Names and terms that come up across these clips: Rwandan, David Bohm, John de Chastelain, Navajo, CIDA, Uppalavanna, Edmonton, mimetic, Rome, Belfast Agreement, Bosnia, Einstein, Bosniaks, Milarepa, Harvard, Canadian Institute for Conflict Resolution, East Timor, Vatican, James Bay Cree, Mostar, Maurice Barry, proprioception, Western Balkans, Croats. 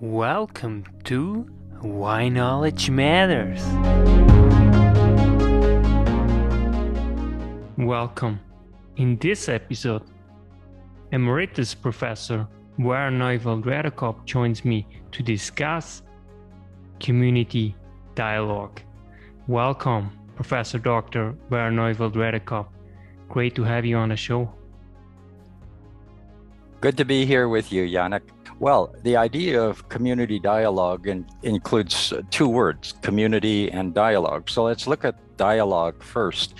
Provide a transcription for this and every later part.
Welcome to Why Knowledge Matters. Welcome. In this episode, Emeritus Professor Werner Neufeld-Redekop joins me to discuss community dialogue. Welcome, Professor Dr. Werner Neufeld-Redekop. Great to have you on the show. Good to be here with you, Yannick. Well, the idea of community dialogue includes two words, community and dialogue. So let's look at dialogue first.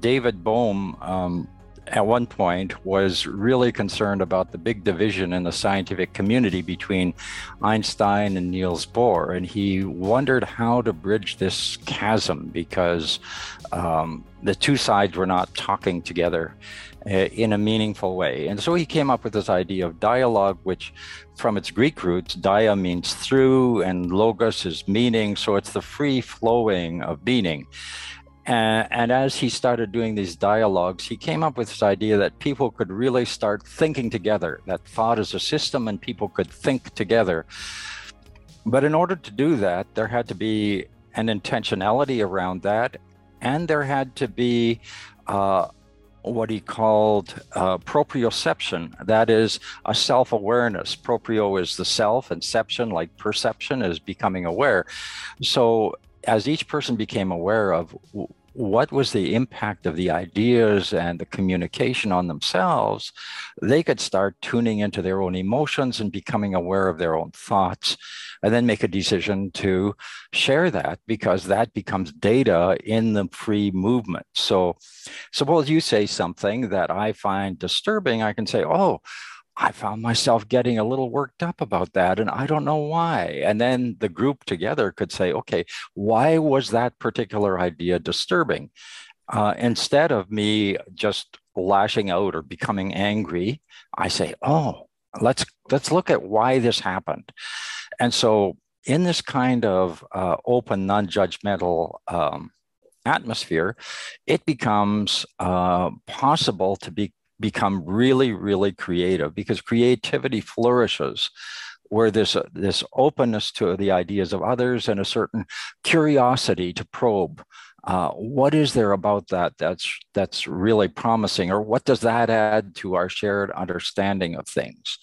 David Bohm, at one point, was really concerned about the big division in the scientific community between Einstein and Niels Bohr. And he wondered how to bridge this chasm because the two sides were not talking together in a meaningful way. And so he came up with this idea of dialogue, which from its Greek roots, dia means through and logos is meaning. So it's the free flowing of meaning. And as he started doing these dialogues, he came up with this idea that people could really start thinking together, that thought is a system and people could think together. But in order to do that, there had to be an intentionality around that. And there had to be what he called proprioception, that is a self-awareness. Proprio is the self, and ception, like perception, is becoming aware. So as each person became aware of what was the impact of the ideas and the communication on themselves, they could start tuning into their own emotions and becoming aware of their own thoughts, and then make a decision to share that, because that becomes data in the free movement. So suppose you say something that I find disturbing, I can say, oh, I found myself getting a little worked up about that, and I don't know why. And then the group together could say, okay, why was that particular idea disturbing? Instead of me just lashing out or becoming angry, I say, oh, let's look at why this happened. And so in this kind of open, non-judgmental atmosphere, it becomes possible to become really creative, because creativity flourishes where there's this openness to the ideas of others and a certain curiosity to probe what is there about that that's really promising, or what does that add to our shared understanding of things.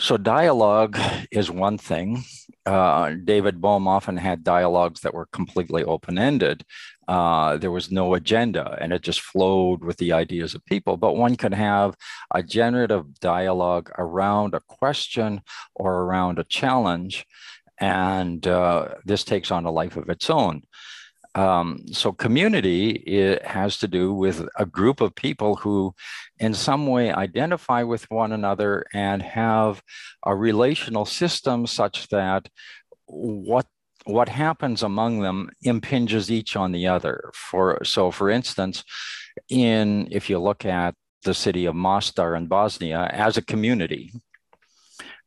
So dialogue is one thing. David Bohm often had dialogues that were completely open-ended. There was no agenda, and it just flowed with the ideas of people. But one could have a generative dialogue around a question or around a challenge, and this takes on a life of its own. So community, it has to do with a group of people who in some way identify with one another and have a relational system such that what happens among them impinges each on the other. For instance, if you look at the city of Mostar in Bosnia as a community,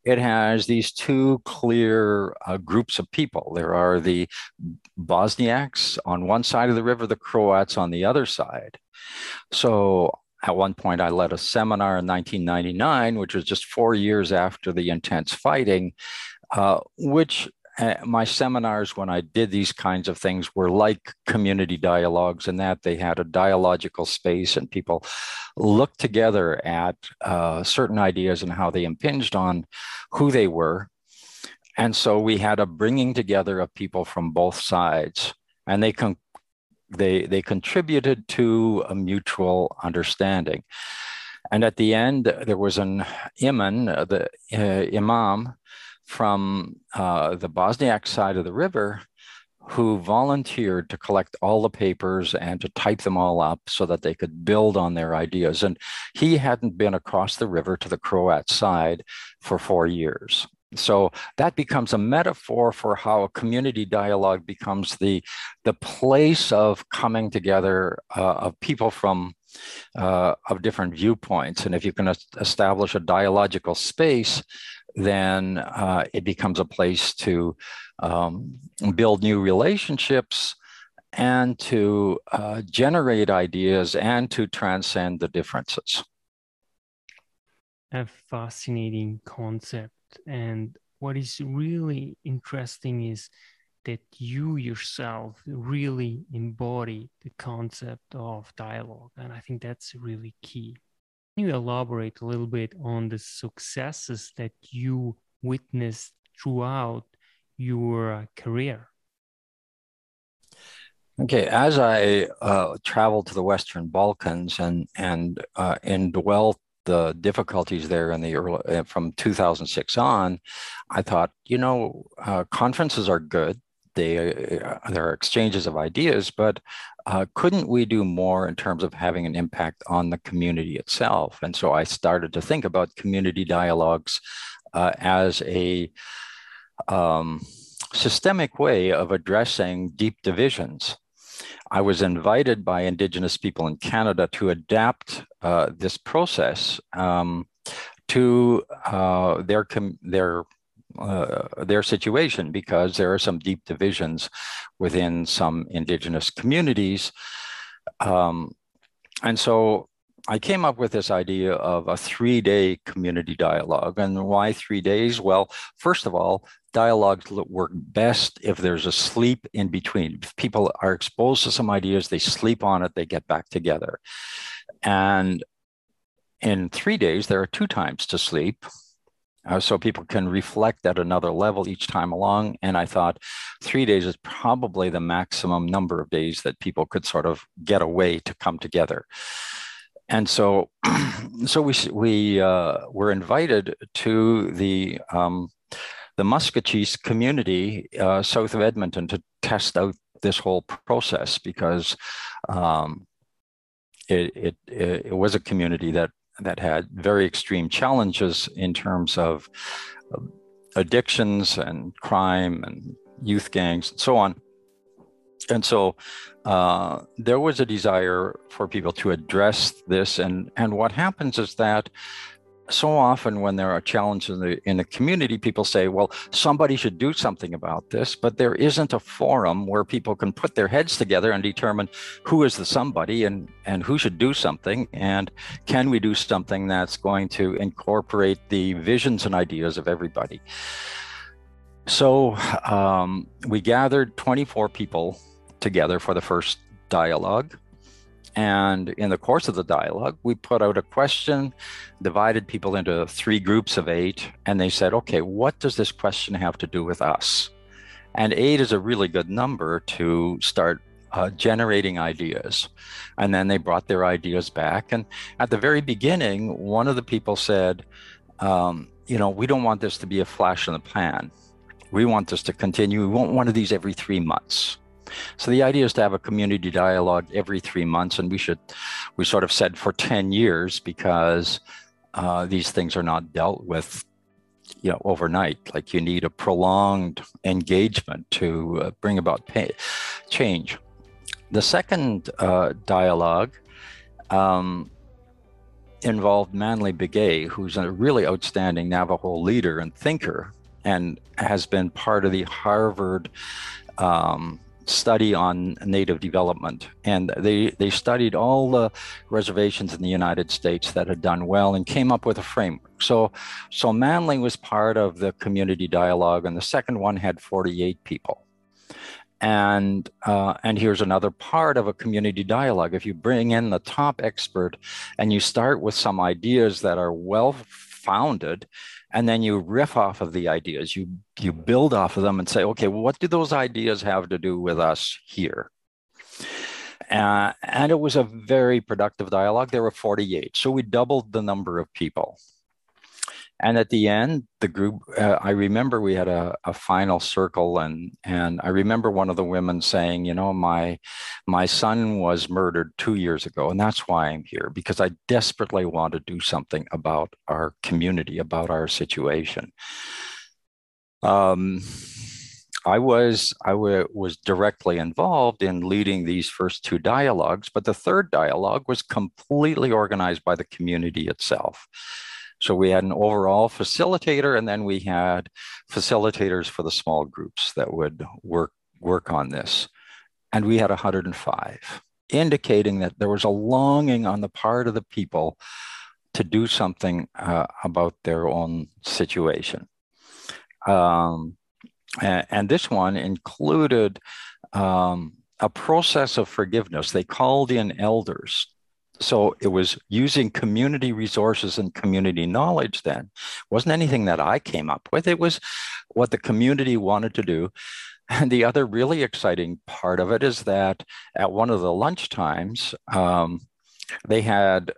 it has these two clear groups of people. There are the Bosniaks on one side of the river, the Croats on the other side. So at one point, I led a seminar in 1999, which was just 4 years after the intense fighting, my seminars, when I did these kinds of things, were like community dialogues in that they had a dialogical space and people looked together at certain ideas and how they impinged on who they were. And so we had a bringing together of people from both sides, and they contributed to a mutual understanding. And at the end, there was an imam from the Bosniak side of the river who volunteered to collect all the papers and to type them all up so that they could build on their ideas. And he hadn't been across the river to the Croat side for 4 years. So that becomes a metaphor for how a community dialogue becomes the place of coming together of people from of different viewpoints. And if you can establish a dialogical space, then it becomes a place to build new relationships and to generate ideas and to transcend the differences. A fascinating concept. And what is really interesting is that you yourself really embody the concept of dialogue. And I think that's really key. Can you elaborate a little bit on the successes that you witnessed throughout your career? Okay, as I traveled to the Western Balkans and indwelt the difficulties there in the early, from 2006 on, I thought, you know, conferences are good. There are exchanges of ideas, but couldn't we do more in terms of having an impact on the community itself? And so I started to think about community dialogues as a systemic way of addressing deep divisions. I was invited by Indigenous people in Canada to adapt this process to their situation, because there are some deep divisions within some Indigenous communities. And so I came up with this idea of a three-day community dialogue. And why 3 days? Well, first of all, dialogues work best if there's a sleep in between. If people are exposed to some ideas, they sleep on it, they get back together. And in 3 days, there are two times to sleep. So people can reflect at another level each time along. And I thought 3 days is probably the maximum number of days that people could sort of get away to come together. And so, we were invited to the Muskegee community south of Edmonton to test out this whole process, because it was a community that had very extreme challenges in terms of addictions and crime and youth gangs and so on. And so there was a desire for people to address this. And what happens is that so often when there are challenges in the community, people say, well, somebody should do something about this, but there isn't a forum where people can put their heads together and determine who is the somebody and who should do something. And can we do something that's going to incorporate the visions and ideas of everybody? So we gathered 24 people together for the first dialogue. And in the course of the dialogue, we put out a question, divided people into three groups of 8, and they said, okay, what does this question have to do with us? And 8 is a really good number to start generating ideas. And then they brought their ideas back. And at the very beginning, one of the people said, you know, we don't want this to be a flash in the pan. We want this to continue. We want one of these every 3 months. So the idea is to have a community dialogue every 3 months, and we sort of said for 10 years, because these things are not dealt with, you know, overnight. Like, you need a prolonged engagement to bring about change. The second dialogue involved Manley Begay, who's a really outstanding Navajo leader and thinker, and has been part of the Harvard study on native development. And they studied all the reservations in the United States that had done well and came up with a framework. So Manley was part of the community dialogue, and the second one had 48 people. And here's another part of a community dialogue. If you bring in the top expert and you start with some ideas that are well-founded, and then you riff off of the ideas, you build off of them and say, okay, what do those ideas have to do with us here? And it was a very productive dialogue. There were 48. So we doubled the number of people. And at the end, the group, I remember we had a final circle, and I remember one of the women saying, you know, my son was murdered 2 years ago, and that's why I'm here, because I desperately want to do something about our community, about our situation. I was directly involved in leading these first two dialogues, but the third dialogue was completely organized by the community itself. So we had an overall facilitator, and then we had facilitators for the small groups that would work on this. And we had 105, indicating that there was a longing on the part of the people to do something about their own situation. And this one included a process of forgiveness. They called in elders. So it was using community resources and community knowledge then. It wasn't anything that I came up with. It was what the community wanted to do. And the other really exciting part of it is that at one of the lunchtimes, they had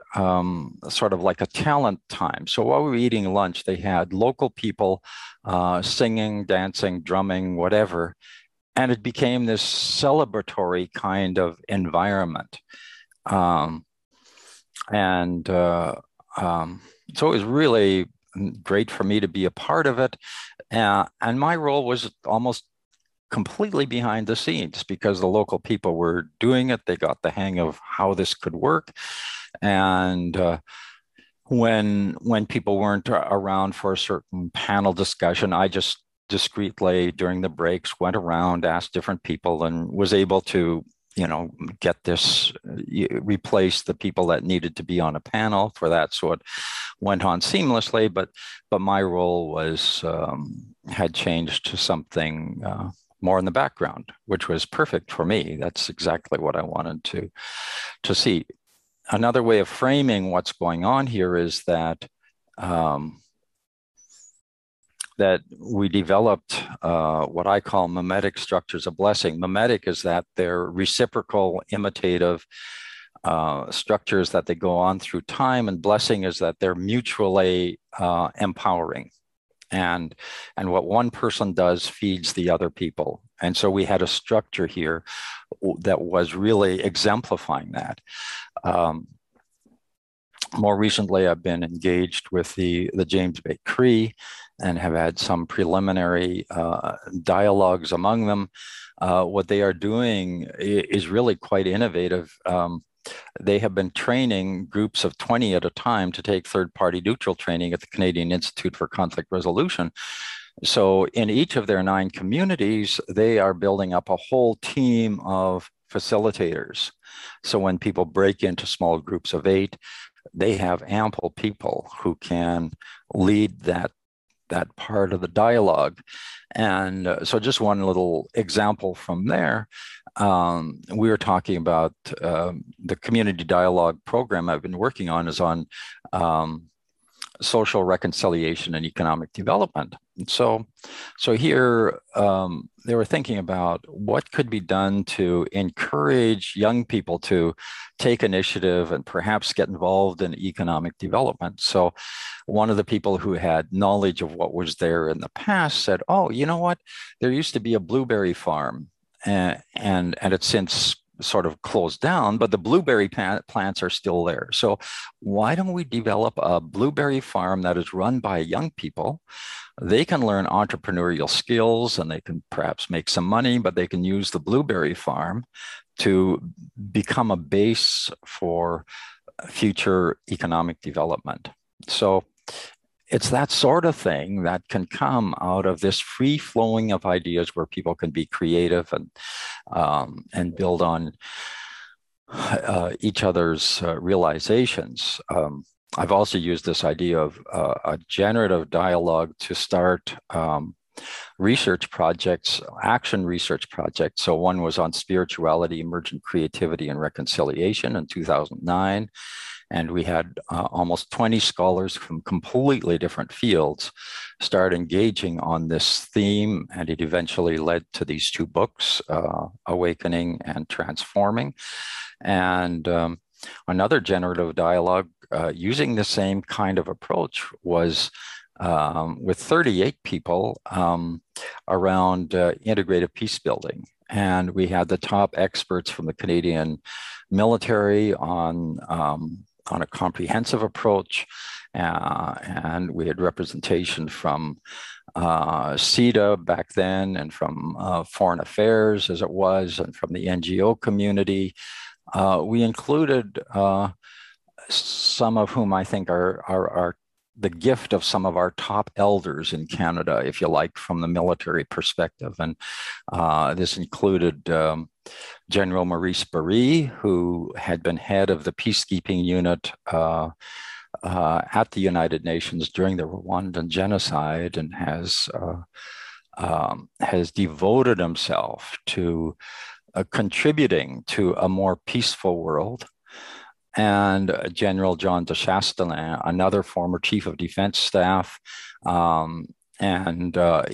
sort of like a talent time. So while we were eating lunch, they had local people singing, dancing, drumming, whatever. And it became this celebratory kind of environment. So it was really great for me to be a part of it. And my role was almost completely behind the scenes because the local people were doing it. They got the hang of how this could work. And when people weren't around for a certain panel discussion, I just discreetly during the breaks went around, asked different people, and was able to, you know, get this, replace the people that needed to be on a panel for that. So it went on seamlessly, but my role was, had changed to something more in the background, which was perfect for me. That's exactly what I wanted to see. Another way of framing what's going on here is that, that we developed what I call mimetic structures of blessing. Mimetic is that they're reciprocal, imitative structures that they go on through time, and blessing is that they're mutually empowering. And what one person does feeds the other people. And so we had a structure here that was really exemplifying that. More recently, I've been engaged with the James Bay Cree and have had some preliminary dialogues among them. What they are doing is really quite innovative. They have been training groups of 20 at a time to take third-party neutral training at the Canadian Institute for Conflict Resolution. So in each of their 9 communities, they are building up a whole team of facilitators. So when people break into small groups of 8, they have ample people who can lead that part of the dialogue. And so just one little example from there, we were talking about the community dialogue program I've been working on is on social reconciliation and economic development. And so here they were thinking about what could be done to encourage young people to take initiative and perhaps get involved in economic development. So one of the people who had knowledge of what was there in the past said, oh, you know what? There used to be a blueberry farm and it's since sort of closed down, but the blueberry plants are still there. So why don't we develop a blueberry farm that is run by young people? They can learn entrepreneurial skills and they can perhaps make some money, but they can use the blueberry farm to become a base for future economic development. So it's that sort of thing that can come out of this free flowing of ideas where people can be creative and build on each other's realizations. I've also used this idea of a generative dialogue to start research projects, action research projects. So one was on spirituality, emergent creativity, and reconciliation in 2009. And we had almost 20 scholars from completely different fields start engaging on this theme. And it eventually led to these 2 books, Awakening and Transforming. And another generative dialogue using the same kind of approach was with 38 people around integrative peace building. And we had the top experts from the Canadian military on a comprehensive approach. And we had representation from CIDA back then and from Foreign Affairs as it was, and from the NGO community. We included some of whom I think are the gift of some of our top elders in Canada, if you like, from the military perspective. And this included General Maurice Barry, who had been head of the peacekeeping unit at the United Nations during the Rwandan genocide, and has devoted himself to contributing to a more peaceful world. And General John de Chastelain, another former chief of defense staff, and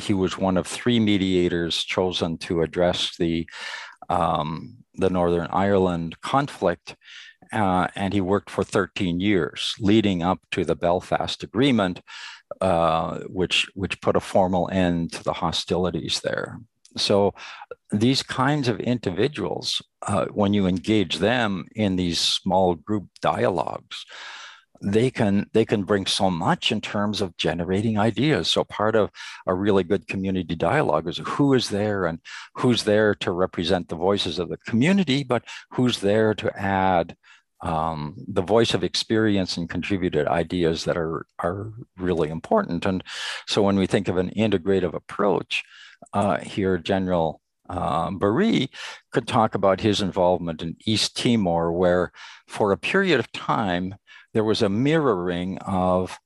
he was one of three mediators chosen to address the Northern Ireland conflict, and he worked for 13 years leading up to the Belfast Agreement, which put a formal end to the hostilities there. So these kinds of individuals, when you engage them in these small group dialogues, they can bring so much in terms of generating ideas. So part of a really good community dialogue is who is there and who's there to represent the voices of the community, but who's there to add the voice of experience and contributed ideas that are really important. And so when we think of an integrative approach, here General Barry could talk about his involvement in East Timor, where for a period of time, there was a mirroring of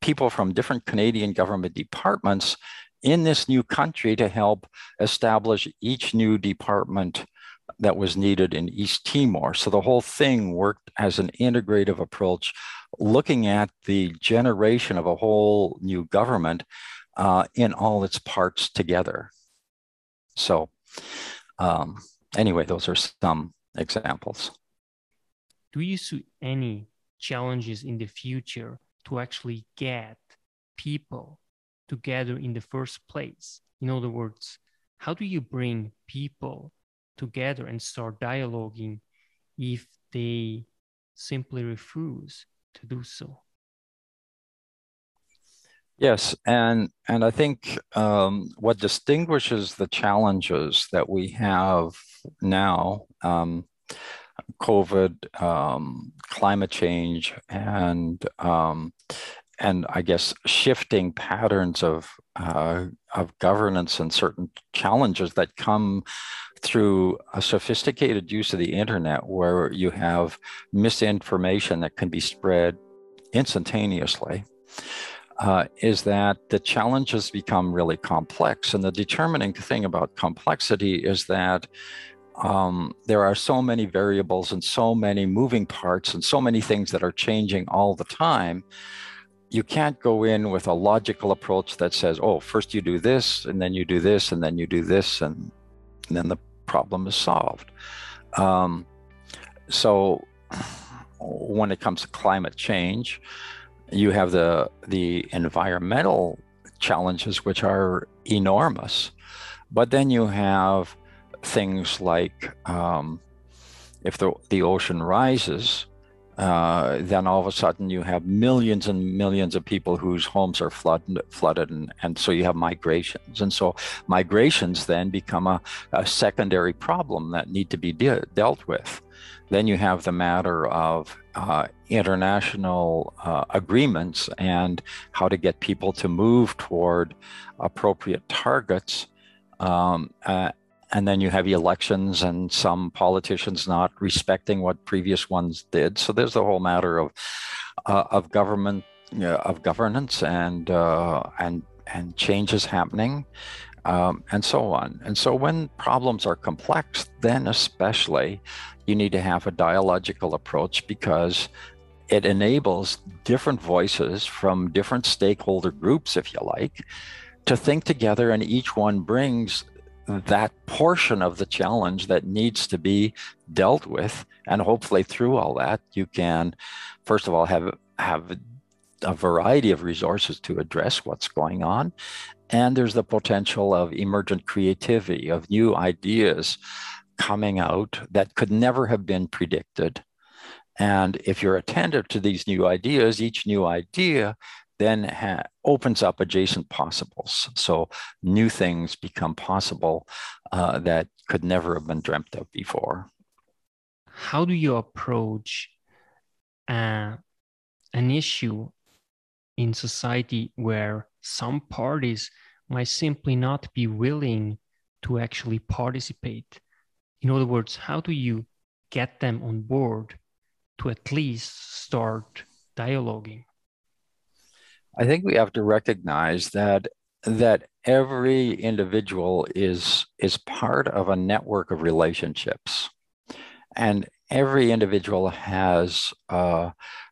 people from different Canadian government departments in this new country to help establish each new department that was needed in East Timor. So the whole thing worked as an integrative approach, looking at the generation of a whole new government in all its parts together. So anyway, those are some examples. Do you see any challenges in the future to actually get people together in the first place? In other words, how do you bring people together and start dialoguing if they simply refuse to do so? Yes, and I think what distinguishes the challenges that we have now, COVID, climate change, and I guess shifting patterns of governance and certain challenges that come through a sophisticated use of the internet, where you have misinformation that can be spread instantaneously, is that the challenges become really complex. And the determining thing about complexity is that there are so many variables and so many moving parts and so many things that are changing all the time. You can't go in with a logical approach that says, oh, first you do this, and then you do this, and then you do this, and then the problem is solved. So when it comes to climate change, you have the environmental challenges, which are enormous, but then you have things like if the ocean rises, then all of a sudden you have millions and millions of people whose homes are flooded, and so you have migrations. And so migrations then become a secondary problem that need to be dealt with. Then you have the matter of international agreements and how to get people to move toward appropriate targets. And then you have elections and some politicians not respecting what previous ones did. So there's the whole matter of governance and changes happening, and so on. And so when problems are complex, then especially you need to have a dialogical approach, because it enables different voices from different stakeholder groups, if you like, to think together, and each one brings that portion of the challenge that needs to be dealt with. And hopefully through all that, you can, first of all, have a variety of resources to address what's going on. And there's the potential of emergent creativity, of new ideas coming out that could never have been predicted. And if you're attentive to these new ideas, each new idea then opens up adjacent possibles. So new things become possible that could never have been dreamt of before. How do you approach an issue in society where some parties might simply not be willing to actually participate? In other words, how do you get them on board to at least start dialoguing? I think we have to recognize that every individual is part of a network of relationships. And every individual has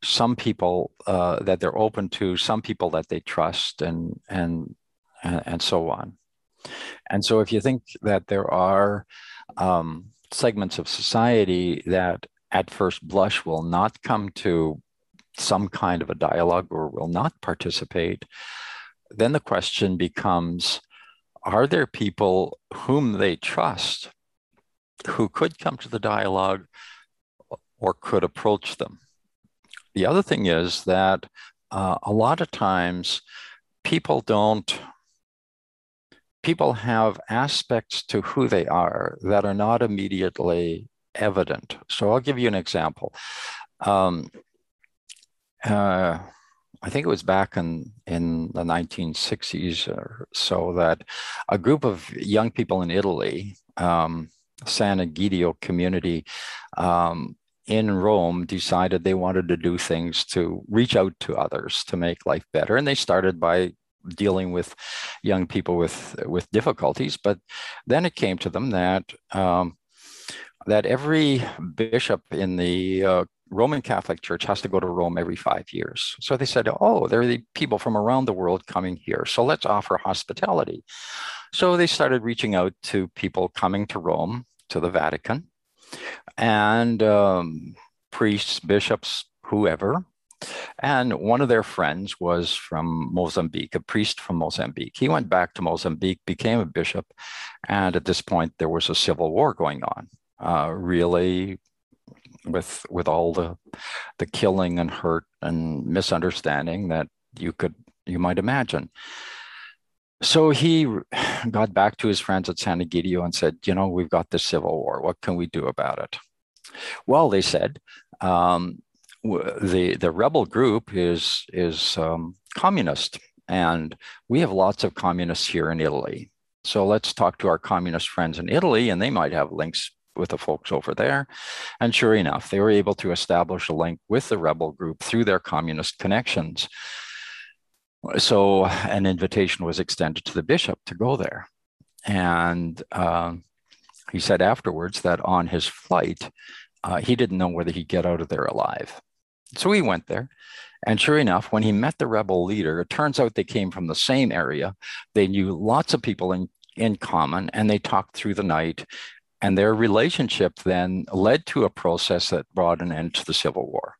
some people that they're open to, some people that they trust, and so on. And so if you think that there are segments of society that at first blush will not come to some kind of a dialogue or will not participate, then the question becomes, are there people whom they trust who could come to the dialogue or could approach them? The other thing is that a lot of times people have aspects to who they are that are not immediately evident. So I'll give you an example. I think it was back in the 1960s or so that a group of young people in Italy, Sant'Egidio community in Rome, decided they wanted to do things to reach out to others to make life better. And they started by dealing with young people with difficulties. But then it came to them that every bishop in the Roman Catholic Church has to go to Rome every 5 years. So they said, oh, there are the people from around the world coming here, so let's offer hospitality. So they started reaching out to people coming to Rome, to the Vatican, and priests, bishops, whoever. And one of their friends was from Mozambique, a priest from Mozambique. He went back to Mozambique, became a bishop, and at this point, there was a civil war going on, really with all the killing and hurt and misunderstanding that you might imagine. So he got back to his friends at Sant'Egidio and said, you know, we've got this civil war. What can we do about it? Well, they said, the rebel group is communist, and we have lots of communists here in Italy. So let's talk to our communist friends in Italy, and they might have links with the folks over there. And sure enough, they were able to establish a link with the rebel group through their communist connections. So an invitation was extended to the bishop to go there. And he said afterwards that on his flight, he didn't know whether he'd get out of there alive. So he went there. And sure enough, when he met the rebel leader, it turns out they came from the same area. They knew lots of people in common, and they talked through the night. And their relationship then led to a process that brought an end to the Civil War.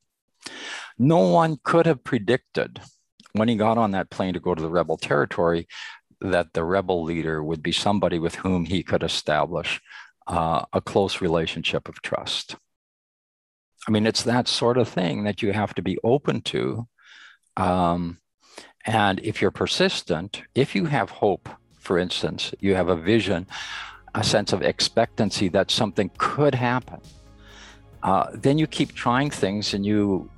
No one could have predicted when he got on that plane to go to the rebel territory that the rebel leader would be somebody with whom he could establish a close relationship of trust. I mean, it's that sort of thing that you have to be open to. And if you're persistent, if you have hope, for instance, you have a vision, a sense of expectancy that something could happen, then you keep trying things, and you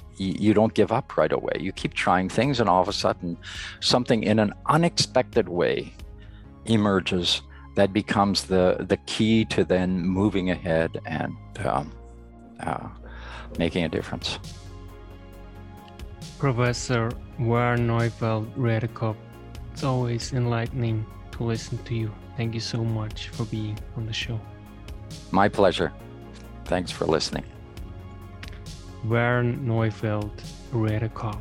don't give up right away. You keep trying things, and all of a sudden something in an unexpected way emerges that becomes the key to then moving ahead and making a difference. Professor Werner Neufeld-Redekop, it's always enlightening to listen to you. Thank you so much for being on the show. My pleasure. Thanks for listening. Werner Neufeld-Redekop.